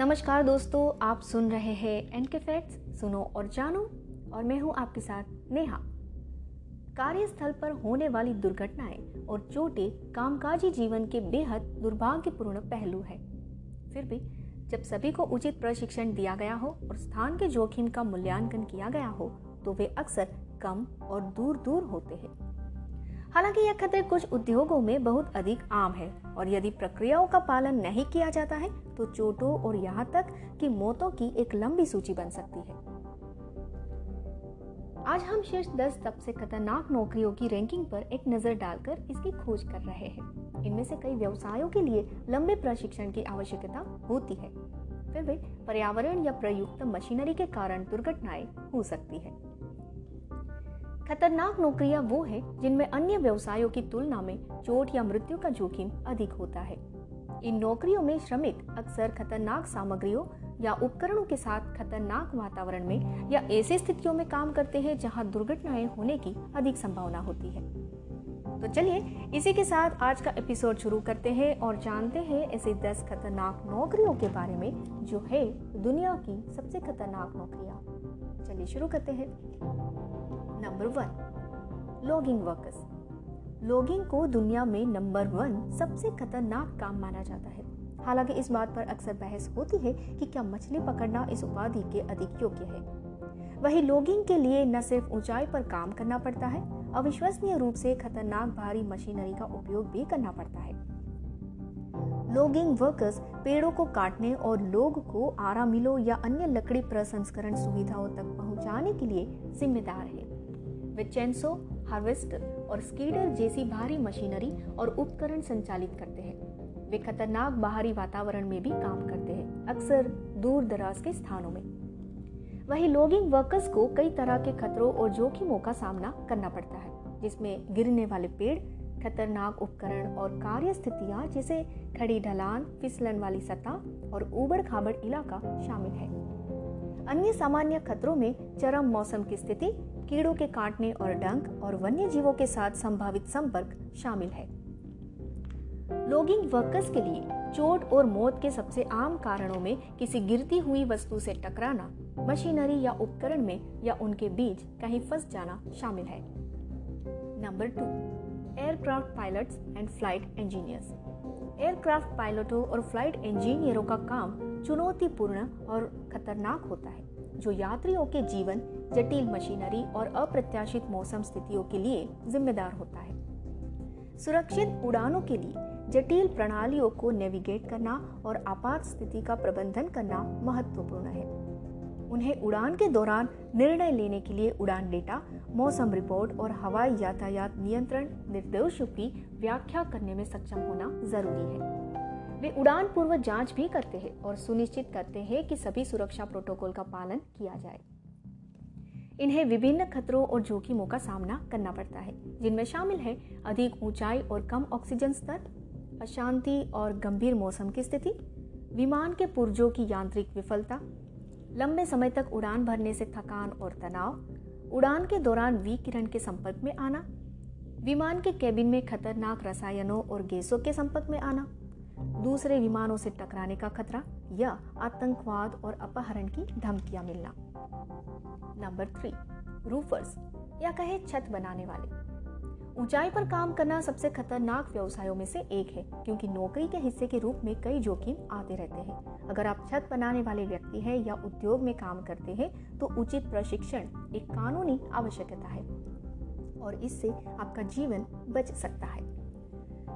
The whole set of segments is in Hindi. नमस्कार दोस्तों, आप सुन रहे हैं NK Facts, सुनो और जानो, और मैं हूं आपके साथ नेहा। कार्यस्थल पर होने वाली दुर्घटनाएं और चोटें कामकाजी जीवन के बेहद दुर्भाग्यपूर्ण पहलू है। फिर भी जब सभी को उचित प्रशिक्षण दिया गया हो और स्थान के जोखिम का मूल्यांकन किया गया हो तो वे अक्सर कम और दूर होते हैं। हालांकि यह खतरे कुछ उद्योगों में बहुत अधिक आम है और यदि प्रक्रियाओं का पालन नहीं किया जाता है तो चोटों और यहाँ तक कि मौतों की एक लंबी सूची बन सकती है। आज हम शीर्ष 10 सबसे खतरनाक नौकरियों की रैंकिंग पर एक नजर डालकर इसकी खोज कर रहे हैं। इनमें से कई व्यवसायों के लिए लंबे प्रशिक्षण की आवश्यकता होती है, फिर भी पर्यावरण या प्रयुक्त मशीनरी के कारण दुर्घटनाएं हो सकती है। खतरनाक नौकरियां वो हैं जिनमें अन्य व्यवसायों की तुलना में चोट या मृत्यु का जोखिम अधिक होता है। इन नौकरियों में श्रमिक अक्सर खतरनाक सामग्रियों या उपकरणों के साथ खतरनाक वातावरण में या ऐसी स्थितियों में काम करते हैं जहां दुर्घटनाएं होने की अधिक संभावना होती है। तो चलिए इसी के साथ आज का एपिसोड शुरू करते हैं और जानते हैं ऐसी 10 खतरनाक नौकरियों के बारे में जो है दुनिया की सबसे खतरनाक नौकरियाँ। चलिए शुरू करते हैं। Number 1, logging workers. लॉगिंग को दुनिया में नंबर 1 सबसे खतरनाक काम माना जाता है। हालांकि इस बात पर अक्सर बहस होती है कि क्या मछली पकड़ना इस उपाधि के अधिक योग्य है। वहीं लॉगिंग के लिए न सिर्फ ऊंचाई पर काम करना पड़ता है, अविश्वसनीय रूप से खतरनाक भारी मशीनरी का उपयोग भी करना पड़ता है। लॉगिंग वर्कर्स पेड़ों को काटने और लोग को आरा मिलों या अन्य लकड़ी प्रसंस्करण सुविधाओं तक पहुँचाने के लिए जिम्मेदार है। वे चैनसो, हार्वेस्टर और स्कीडर जैसी भारी मशीनरी और उपकरण संचालित करते हैं। वे खतरनाक बाहरी वातावरण में भी काम करते हैं, अक्सर दूर दराज के स्थानों में। वहीं लॉगिंग वर्कर्स को कई तरह के खतरों और जोखिमों का सामना करना पड़ता है, जिसमें गिरने वाले पेड़, खतरनाक उपकरण और कार्य स्थितियाँ जैसे खड़ी ढलान, फिसलन वाली सतह और ऊबड़ खाबड़ इलाका शामिल है। अन्य सामान्य खतरों में चरम मौसम की स्थिति, कीड़ों के काटने और डंक और वन्य जीवों के साथ संभावित संपर्क शामिल है। लॉगिंग वर्कर्स के लिए चोट और मौत के सबसे आम कारणों में किसी गिरती हुई वस्तु से टकराना, मशीनरी या उपकरण में या उनके बीच कहीं फंस जाना शामिल है। Number 2, aircraft pilots and flight engineers. Aircraft पायलटों और फ्लाइट इंजीनियरों का काम चुनौतीपूर्ण और खतरनाक होता है, जो यात्रियों के जीवन, जटिल मशीनरी और अप्रत्याशित मौसम स्थितियों के लिए जिम्मेदार होता है। सुरक्षित उड़ानों के लिए जटिल प्रणालियों को नेविगेट करना और आपात स्थिति का प्रबंधन करना महत्वपूर्ण है। उन्हें उड़ान के दौरान निर्णय लेने के लिए उड़ान डेटा, मौसम रिपोर्ट और हवाई यातायात नियंत्रण निर्देशों की व्याख्या करने में सक्षम होना जरूरी है। वे उड़ान पूर्व जांच भी करते हैं और सुनिश्चित करते हैं कि सभी सुरक्षा प्रोटोकॉल का पालन किया जाए। इन्हें विभिन्न खतरों और जोखिमों का सामना करना पड़ता है, जिनमें शामिल है अधिक ऊंचाई और कम ऑक्सीजन स्तर, अशांति और गंभीर मौसम की स्थिति, विमान के पुर्जों की यांत्रिक विफलता, लंबे समय तक उड़ान भरने से थकान और तनाव, उड़ान के दौरान विकिरण के संपर्क में आना, विमान के केबिन में खतरनाक रसायनों और गैसों के संपर्क में आना, दूसरे विमानों से टकराने का खतरा या आतंकवाद और अपहरण की धमकियां मिलना। नंबर 3, रूफर्स या कहे छत बनाने वाले। ऊंचाई पर काम करना सबसे खतरनाक व्यवसायों में से एक है, क्योंकि नौकरी के हिस्से के रूप में कई जोखिम आते रहते हैं। अगर आप छत बनाने वाले व्यक्ति हैं या उद्योग में काम करते हैं तो उचित प्रशिक्षण एक कानूनी आवश्यकता है और इससे आपका जीवन बच सकता है।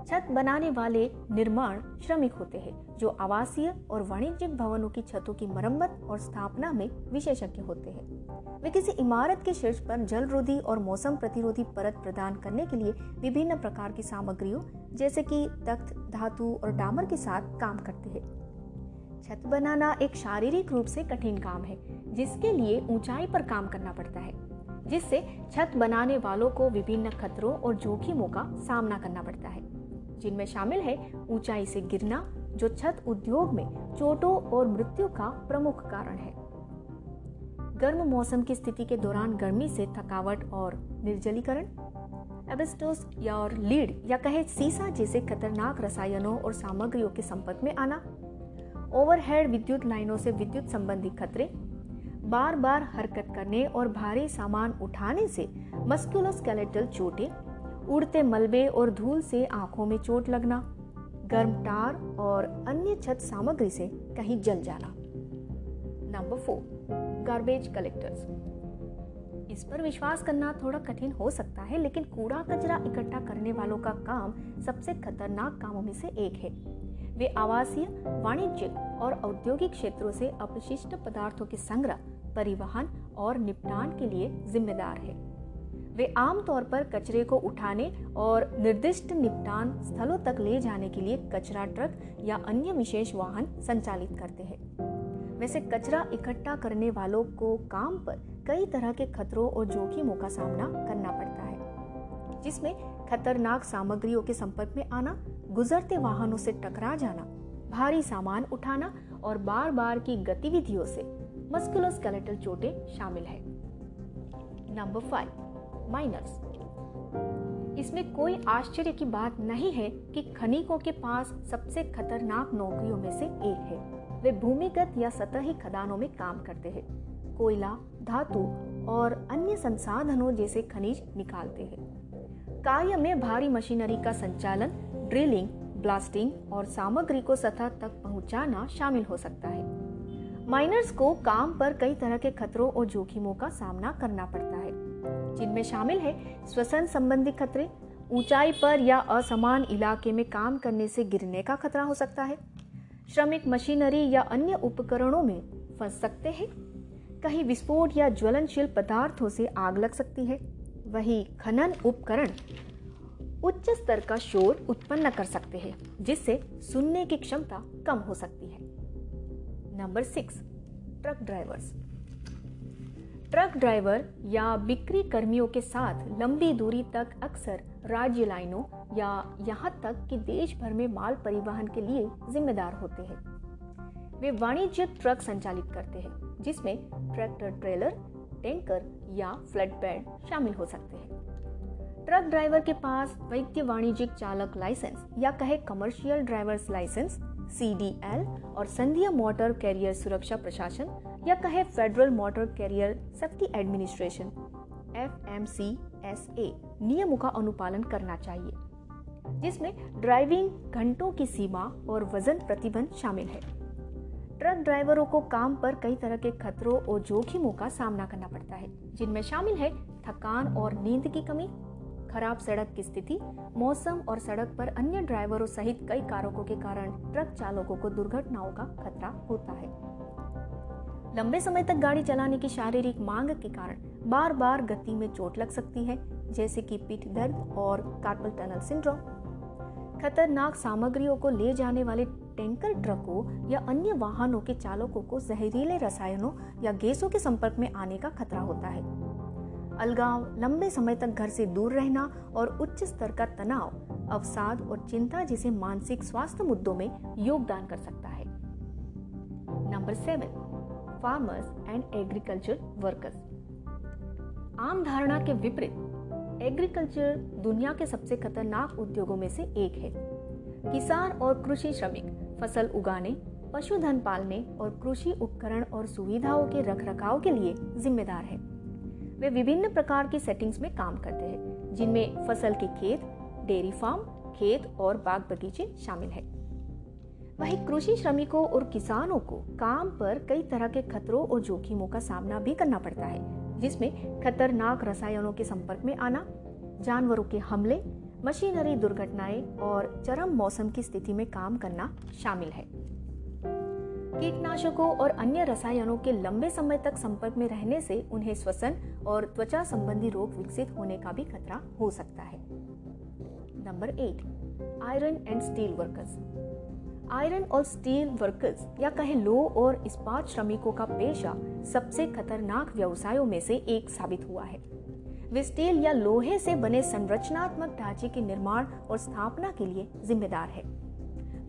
छत बनाने वाले निर्माण श्रमिक होते हैं जो आवासीय और वाणिज्यिक भवनों की छतों की मरम्मत और स्थापना में विशेषज्ञ होते हैं। वे किसी इमारत के शीर्ष पर जलरोधी और मौसम प्रतिरोधी परत प्रदान करने के लिए विभिन्न प्रकार की सामग्रियों जैसे कि तख्त, धातु और डामर के साथ काम करते हैं। छत बनाना एक शारीरिक रूप से कठिन काम है, जिसके लिए ऊंचाई पर काम करना पड़ता है, जिससे छत बनाने वालों को विभिन्न खतरों और जोखिमों का सामना करना पड़ता है, जिनमें शामिल है ऊंचाई से गिरना, जो छत उद्योग में चोटों और मृत्यु का प्रमुख कारण है। गर्म मौसम की स्थिति के दौरान गर्मी से थकावट और निर्जलीकरण, एबेस्टोस या और लीड या कहे सीसा जैसे खतरनाक रसायनों और सामग्रियों के संपर्क में आना, ओवरहेड विद्युत लाइनों से विद्युत संबंधी खतरे, बार बार हरकत करने और भारी सामान उठाने से मस्कुलोस्केलेटल चोटें, उड़ते मलबे और धूल से आंखों में चोट लगना, गर्म टार और अन्य छत सामग्री से कहीं जल जाना। Number 4, garbage collectors. इस पर विश्वास करना थोड़ा कठिन हो सकता है, लेकिन कूड़ा कचरा इकट्ठा करने वालों का काम सबसे खतरनाक कामों में से एक है। वे आवासीय, वाणिज्यिक और औद्योगिक क्षेत्रों से अपशिष्ट पदार्थों के संग्रह, परिवहन और निपटान के लिए जिम्मेदार है। वे आमतौर पर कचरे को उठाने और निर्दिष्ट निपटान स्थलों तक ले जाने के लिए कचरा ट्रक या अन्य विशेष वाहन संचालित करते हैं। वैसे कचरा इकट्ठा करने वालों को काम पर कई तरह के खतरों और जोखिमों का सामना करना पड़ता है, जिसमें खतरनाक सामग्रियों के संपर्क में आना, गुजरते वाहनों से टकरा जाना, भारी सामान उठाना और बार बार की गतिविधियों से मस्कुलोस्केलेटल चोटें शामिल है। Number 5, miners. इसमें कोई आश्चर्य की बात नहीं है कि खनिकों के पास सबसे खतरनाक नौकरियों में से एक है। वे भूमिगत या सतही खदानों में काम करते हैं, कोयला, धातु और अन्य संसाधनों जैसे खनिज निकालते हैं। कार्य में भारी मशीनरी का संचालन, ड्रिलिंग, ब्लास्टिंग और सामग्री को सतह तक पहुंचाना शामिल हो सकता है। माइनर्स को काम पर कई तरह के खतरों और जोखिमों का सामना करना पड़ता है, जिनमें शामिल है श्वसन संबंधी खतरे, ऊंचाई पर या असमान इलाके में काम करने से गिरने का खतरा हो सकता है, श्रमिक मशीनरी या अन्य उपकरणों में फंस सकते हैं, कहीं विस्फोट या ज्वलनशील पदार्थों से आग लग सकती है, वही खनन उपकरण उच्च स्तर का शोर उत्पन्न कर सकते हैं, जिससे सुनने की क्षमता कम हो सकती है। Number 6, truck drivers. Truck driver या बिक्री कर्मियों के साथ लंबी दूरी तक अक्सर राज्य लाइनों या यहाँ तक कि देश भर में माल परिवहन के लिए जिम्मेदार होते हैं। वे वाणिज्यिक ट्रक संचालित करते हैं, जिसमें ट्रैक्टर ट्रेलर, टैंकर या फ्लैटबेड शामिल हो सकते हैं। ट्रक ड्राइवर के पास वैध वाणिज्यिक चालक लाइसेंस या कहे कमर्शियल ड्राइवर्स लाइसेंस, CDL और संघीय मोटर कैरियर सुरक्षा प्रशासन या कहे फेडरल मोटर कैरियर सख्ती एडमिनिस्ट्रेशन FMCSA नियमों का अनुपालन करना चाहिए, जिसमें ड्राइविंग घंटों की सीमा और वजन प्रतिबंध शामिल है। ट्रक ड्राइवरों को काम पर कई तरह के खतरों और जोखिमों का सामना करना पड़ता है, जिनमें शामिल है थकान और नींद की कमी, खराब सड़क की स्थिति, मौसम और सड़क पर अन्य ड्राइवरों सहित कई कारकों के कारण ट्रक चालकों को दुर्घटनाओं का खतरा होता है। लंबे समय तक गाड़ी चलाने की शारीरिक मांग के कारण बार बार गति में चोट लग सकती है, जैसे कि पीठ दर्द और कार्पल टनल सिंड्रोम। खतरनाक सामग्रियों को ले जाने वाले टैंकर ट्रकों या अन्य वाहनों के चालकों को जहरीले रसायनों या गैसों के संपर्क में आने का खतरा होता है। अलगाव, लंबे समय तक घर से दूर रहना और उच्च स्तर का तनाव, अवसाद और चिंता जैसे मानसिक स्वास्थ्य मुद्दों में योगदान कर सकता है। Number 7, farmers and agriculture workers. आम धारणा के विपरीत एग्रीकल्चर दुनिया के सबसे खतरनाक उद्योगों में से एक है। किसान और कृषि श्रमिक फसल उगाने, पशुधन पालने और कृषि उपकरण और सुविधाओं के रखरखाव के लिए जिम्मेदार है। वे विभिन्न प्रकार की सेटिंग्स में काम करते हैं, जिनमें फसल के खेत, डेयरी फार्म, खेत और बाग बगीचे शामिल है। वहीं कृषि श्रमिकों और किसानों को काम पर कई तरह के खतरों और जोखिमों का सामना भी करना पड़ता है, जिसमें खतरनाक रसायनों के संपर्क में आना, जानवरों के हमले, मशीनरी दुर्घटनाएं और चरम मौसम की स्थिति में काम करना शामिल है। कीटनाशकों और अन्य रसायनों के लंबे समय तक संपर्क में रहने से उन्हें श्वसन और त्वचा संबंधी रोग विकसित होने का भी खतरा हो सकता है। Number 8, iron and steel workers. Iron और स्टील वर्कर्स या कहे लोह और इस्पात श्रमिकों का पेशा सबसे खतरनाक व्यवसायों में से एक साबित हुआ है। वे स्टील या लोहे से बने संरचनात्मक ढांचे के निर्माण और स्थापना के लिए जिम्मेदार है।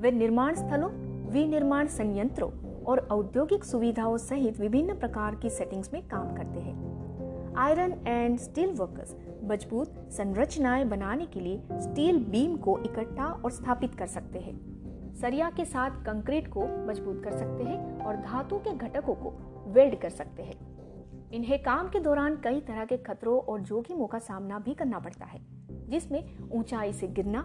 वे निर्माण स्थलों, विनिर्माण संयंत्रों और औद्योगिक सुविधाओं सहित विभिन्न प्रकार की सेटिंग्स में काम करते हैं। आयरन एंड स्टील वर्कर्स मजबूत संरचनाएं बनाने के लिए स्टील बीम को इकट्ठा और स्थापित कर सकते हैं। सरिया के साथ कंक्रीट को मजबूत कर सकते हैं और धातु के घटकों को वेल्ड कर सकते हैं। इन्हें काम के दौरान कई तरह के खतरों और जोखिमों का सामना भी करना पड़ता है, जिसमें ऊंचाई से गिरना,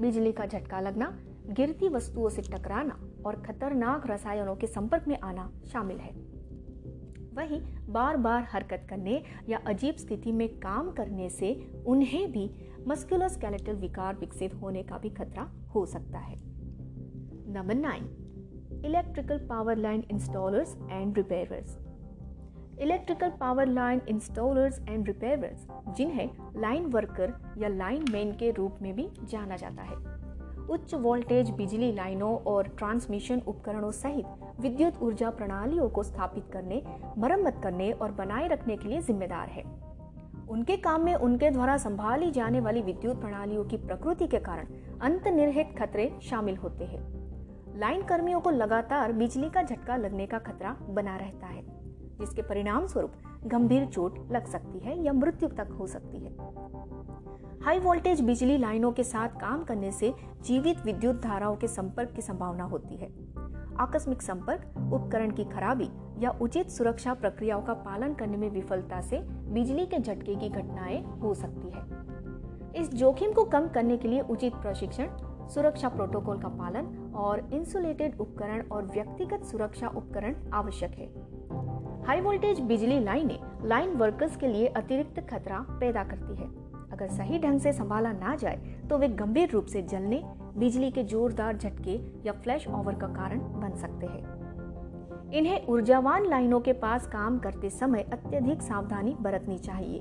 बिजली का झटका लगना, गिरती वस्तुओं से टकराना और खतरनाक रसायनों के संपर्क में आना शामिल है। वहीं बार बार हरकत करने या अजीब स्थिति में काम करने से उन्हें भी मस्कुलोस्केलेटल विकार विकसित होने का भी खतरा हो सकता है। Number 9, electrical power line installers and repairers. Electrical power line installers and repairers, जिन्हें लाइन वर्कर या लाइन मैन के रूप में भी जाना जाता है, उच्च वोल्टेज बिजली लाइनों और ट्रांसमिशन उपकरणों सहित विद्युत ऊर्जा प्रणालियों को स्थापित करने, मरम्मत करने और बनाए रखने के लिए जिम्मेदार है। उनके काम में उनके द्वारा संभाली जाने वाली विद्युत प्रणालियों की प्रकृति के कारण अंतर्निहित खतरे शामिल होते हैं। लाइन कर्मियों को लगातार बिजली का झटका लगने का खतरा बना रहता है, जिसके परिणाम स्वरूप गंभीर चोट लग सकती है या मृत्यु तक हो सकती है। हाई वोल्टेज बिजली लाइनों के साथ काम करने से जीवित विद्युत धाराओं के संपर्क की संभावना होती है। आकस्मिक संपर्क, उपकरण की खराबी या उचित सुरक्षा प्रक्रियाओं का पालन करने में विफलता से बिजली के झटके की घटनाएं हो सकती है। इस जोखिम को कम करने के लिए उचित प्रशिक्षण, सुरक्षा प्रोटोकॉल का पालन और इंसुलेटेड उपकरण और व्यक्तिगत सुरक्षा उपकरण आवश्यक है। हाई वोल्टेज बिजली लाइनें लाइन वर्कर्स के लिए अतिरिक्त खतरा पैदा करती है। अगर सही ढंग से संभाला ना जाए तो वे गंभीर रूप से जलने, बिजली के जोरदार झटके या फ्लैश ओवर का कारण बन सकते हैं। इन्हें ऊर्जावान लाइनों के पास काम करते समय अत्यधिक सावधानी बरतनी चाहिए,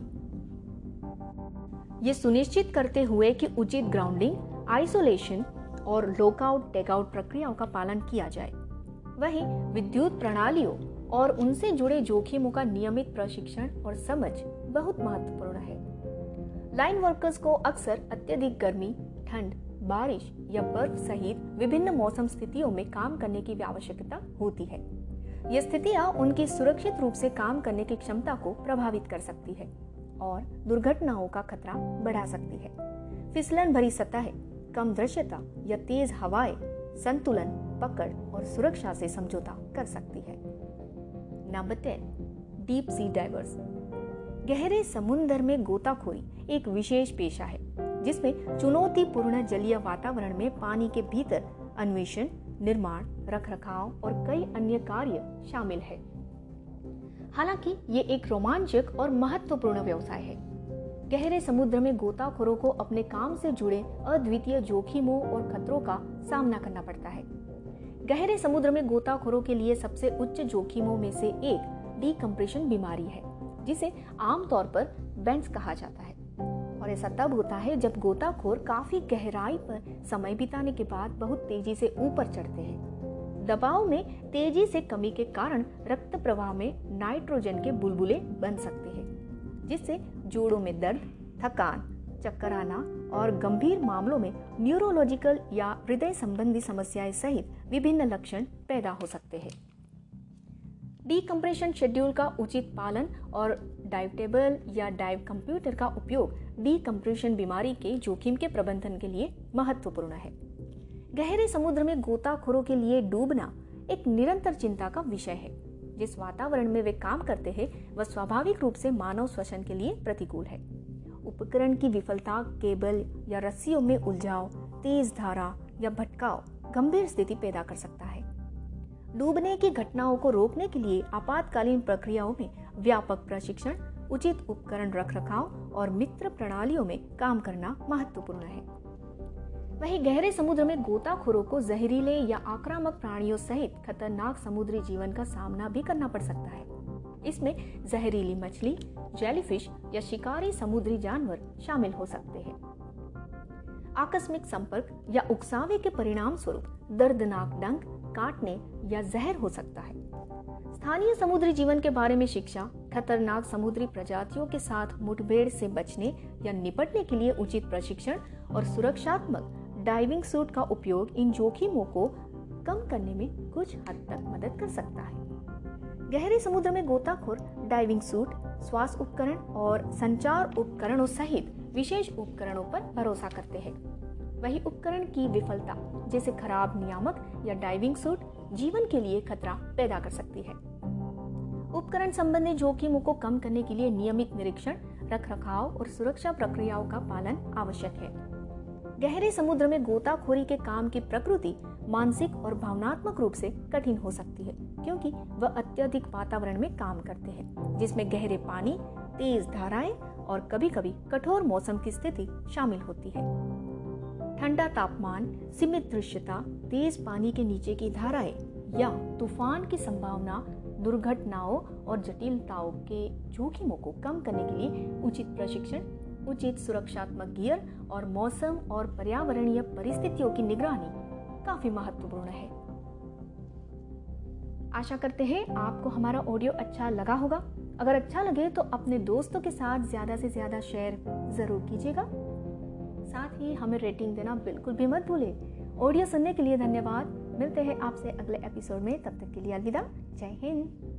ये सुनिश्चित करते हुए कि उचित ग्राउंडिंग, आइसोलेशन और लॉकआउट टेकआउट प्रक्रियाओं का पालन किया जाए। वहीं विद्युत प्रणालियों और उनसे जुड़े जोखिमों का नियमित प्रशिक्षण और समझ बहुत महत्वपूर्ण है। लाइन वर्कर्स को अक्सर अत्यधिक गर्मी, ठंड, बारिश या बर्फ सहित विभिन्न मौसम स्थितियों में काम करने की आवश्यकता होती है। ये स्थितियां उनकी सुरक्षित रूप से काम करने की क्षमता को प्रभावित कर सकती है और दुर्घटनाओं का खतरा बढ़ा सकती है। फिसलन भरी सतहें, कम दृश्यता या तेज हवाएं संतुलन, पकड़ और सुरक्षा से समझौता कर सकती है। Number 10, deep sea divers. गहरे समुद्र में गोताखोरी एक विशेष पेशा है, जिसमें चुनौतीपूर्ण जलीय वातावरण में पानी के भीतर अन्वेषण, निर्माण, रखरखाव और कई अन्य कार्य शामिल है। हालांकि ये एक रोमांचक और महत्वपूर्ण व्यवसाय है। गहरे समुद्र में गोताखोरों को अपने काम से जुड़े अद्वितीय जोखिमों और खतरों का सामना करना पड़ता है। गहरे समुद्र में गोताखोरों के लिए सबसे उच्च जोखिमों में से एक डिकम्प्रेशन बीमारी है, जिसे आमतौर पर बेंस कहा जाता है, और ऐसा तब होता है जब गोताखोर काफी गहराई पर समय बिताने के बाद बहुत तेजी से ऊपर चढ़ते हैं। दबाव में तेजी से कमी के कारण रक्त प्रवाह में नाइट्रोजन के बुलबुले बन सकते हैं, जिससे जोड़ों में दर्द, थकान, चक्कर आना और गंभीर मामलों में न्यूरोलॉजिकल या हृदय संबंधी समस्याएं सहित विभिन्न लक्षण पैदा हो सकते हैं। डीकम्प्रेशन शेड्यूल का उचित पालन और डाइव टेबल या डाइव कंप्यूटर का उपयोग डीकम्प्रेशन बीमारी के जोखिम के प्रबंधन के लिए महत्वपूर्ण है। गहरे समुद्र में गोताखोरों के लिए डूबना एक निरंतर चिंता का विषय है। जिस वातावरण में वे काम करते हैं वह स्वाभाविक रूप से मानव श्वसन के लिए प्रतिकूल है। उपकरण की विफलता, केबल या रस्सियों में उलझाव, तेज धारा या भटकाव गंभीर स्थिति पैदा कर सकता है। डूबने की घटनाओं को रोकने के लिए आपातकालीन प्रक्रियाओं में व्यापक प्रशिक्षण, उचित उपकरण रखरखाव और मित्र प्रणालियों में काम करना महत्वपूर्ण है। वहीं गहरे समुद्र में गोताखोरों को जहरीले या आक्रामक प्राणियों सहित खतरनाक समुद्री जीवन का सामना भी करना पड़ सकता है। इसमें जहरीली मछली, जेलीफिश या शिकारी समुद्री जानवर शामिल हो सकते हैं। आकस्मिक संपर्क या उकसावे के परिणाम स्वरूप दर्दनाक डंक, काटने या जहर हो सकता है। स्थानीय समुद्री जीवन के बारे में शिक्षा, खतरनाक समुद्री प्रजातियों के साथ मुठभेड़ से बचने या निपटने के लिए उचित प्रशिक्षण और सुरक्षात्मक डाइविंग सूट का उपयोग इन जोखिमों को कम करने में कुछ हद तक मदद कर सकता है। गहरे समुद्र में गोताखोर डाइविंग सूट, श्वास उपकरण और संचार उपकरणों सहित विशेष उपकरणों पर भरोसा करते हैं। वही उपकरण की विफलता जैसे खराब नियामक या डाइविंग सूट जीवन के लिए खतरा पैदा कर सकती है। उपकरण संबंधी जोखिमों को कम करने के लिए नियमित निरीक्षण, रखरखाव और सुरक्षा प्रक्रियाओं का पालन आवश्यक है। गहरे समुद्र में गोताखोरी के काम की प्रकृति मानसिक और भावनात्मक रूप से कठिन हो सकती है, क्योंकि वह अत्यधिक वातावरण में काम करते हैं जिसमें गहरे पानी, तेज धाराएं और कभी-कभी कठोर मौसम की स्थिति शामिल होती है। ठंडा तापमान, सीमित दृश्यता, तेज पानी के नीचे की धाराएं या तूफान की संभावना दुर्घटनाओं और जटिलताओं के जोखिमों को कम करने के लिए उचित प्रशिक्षण, उचित सुरक्षात्मक गियर और मौसम और पर्यावरणीय परिस्थितियों की निगरानी काफी महत्वपूर्ण है। आशा करते हैं आपको हमारा ऑडियो अच्छा लगा होगा। अगर अच्छा लगे तो अपने दोस्तों के साथ ज्यादा से ज्यादा शेयर जरूर कीजिएगा। साथ ही हमें रेटिंग देना बिल्कुल भी मत भूलें। ऑडियो सुनने के लिए धन्यवाद। मिलते हैं आपसे अगले एपिसोड में, तब तक के लिए अलविदा। जय हिंद।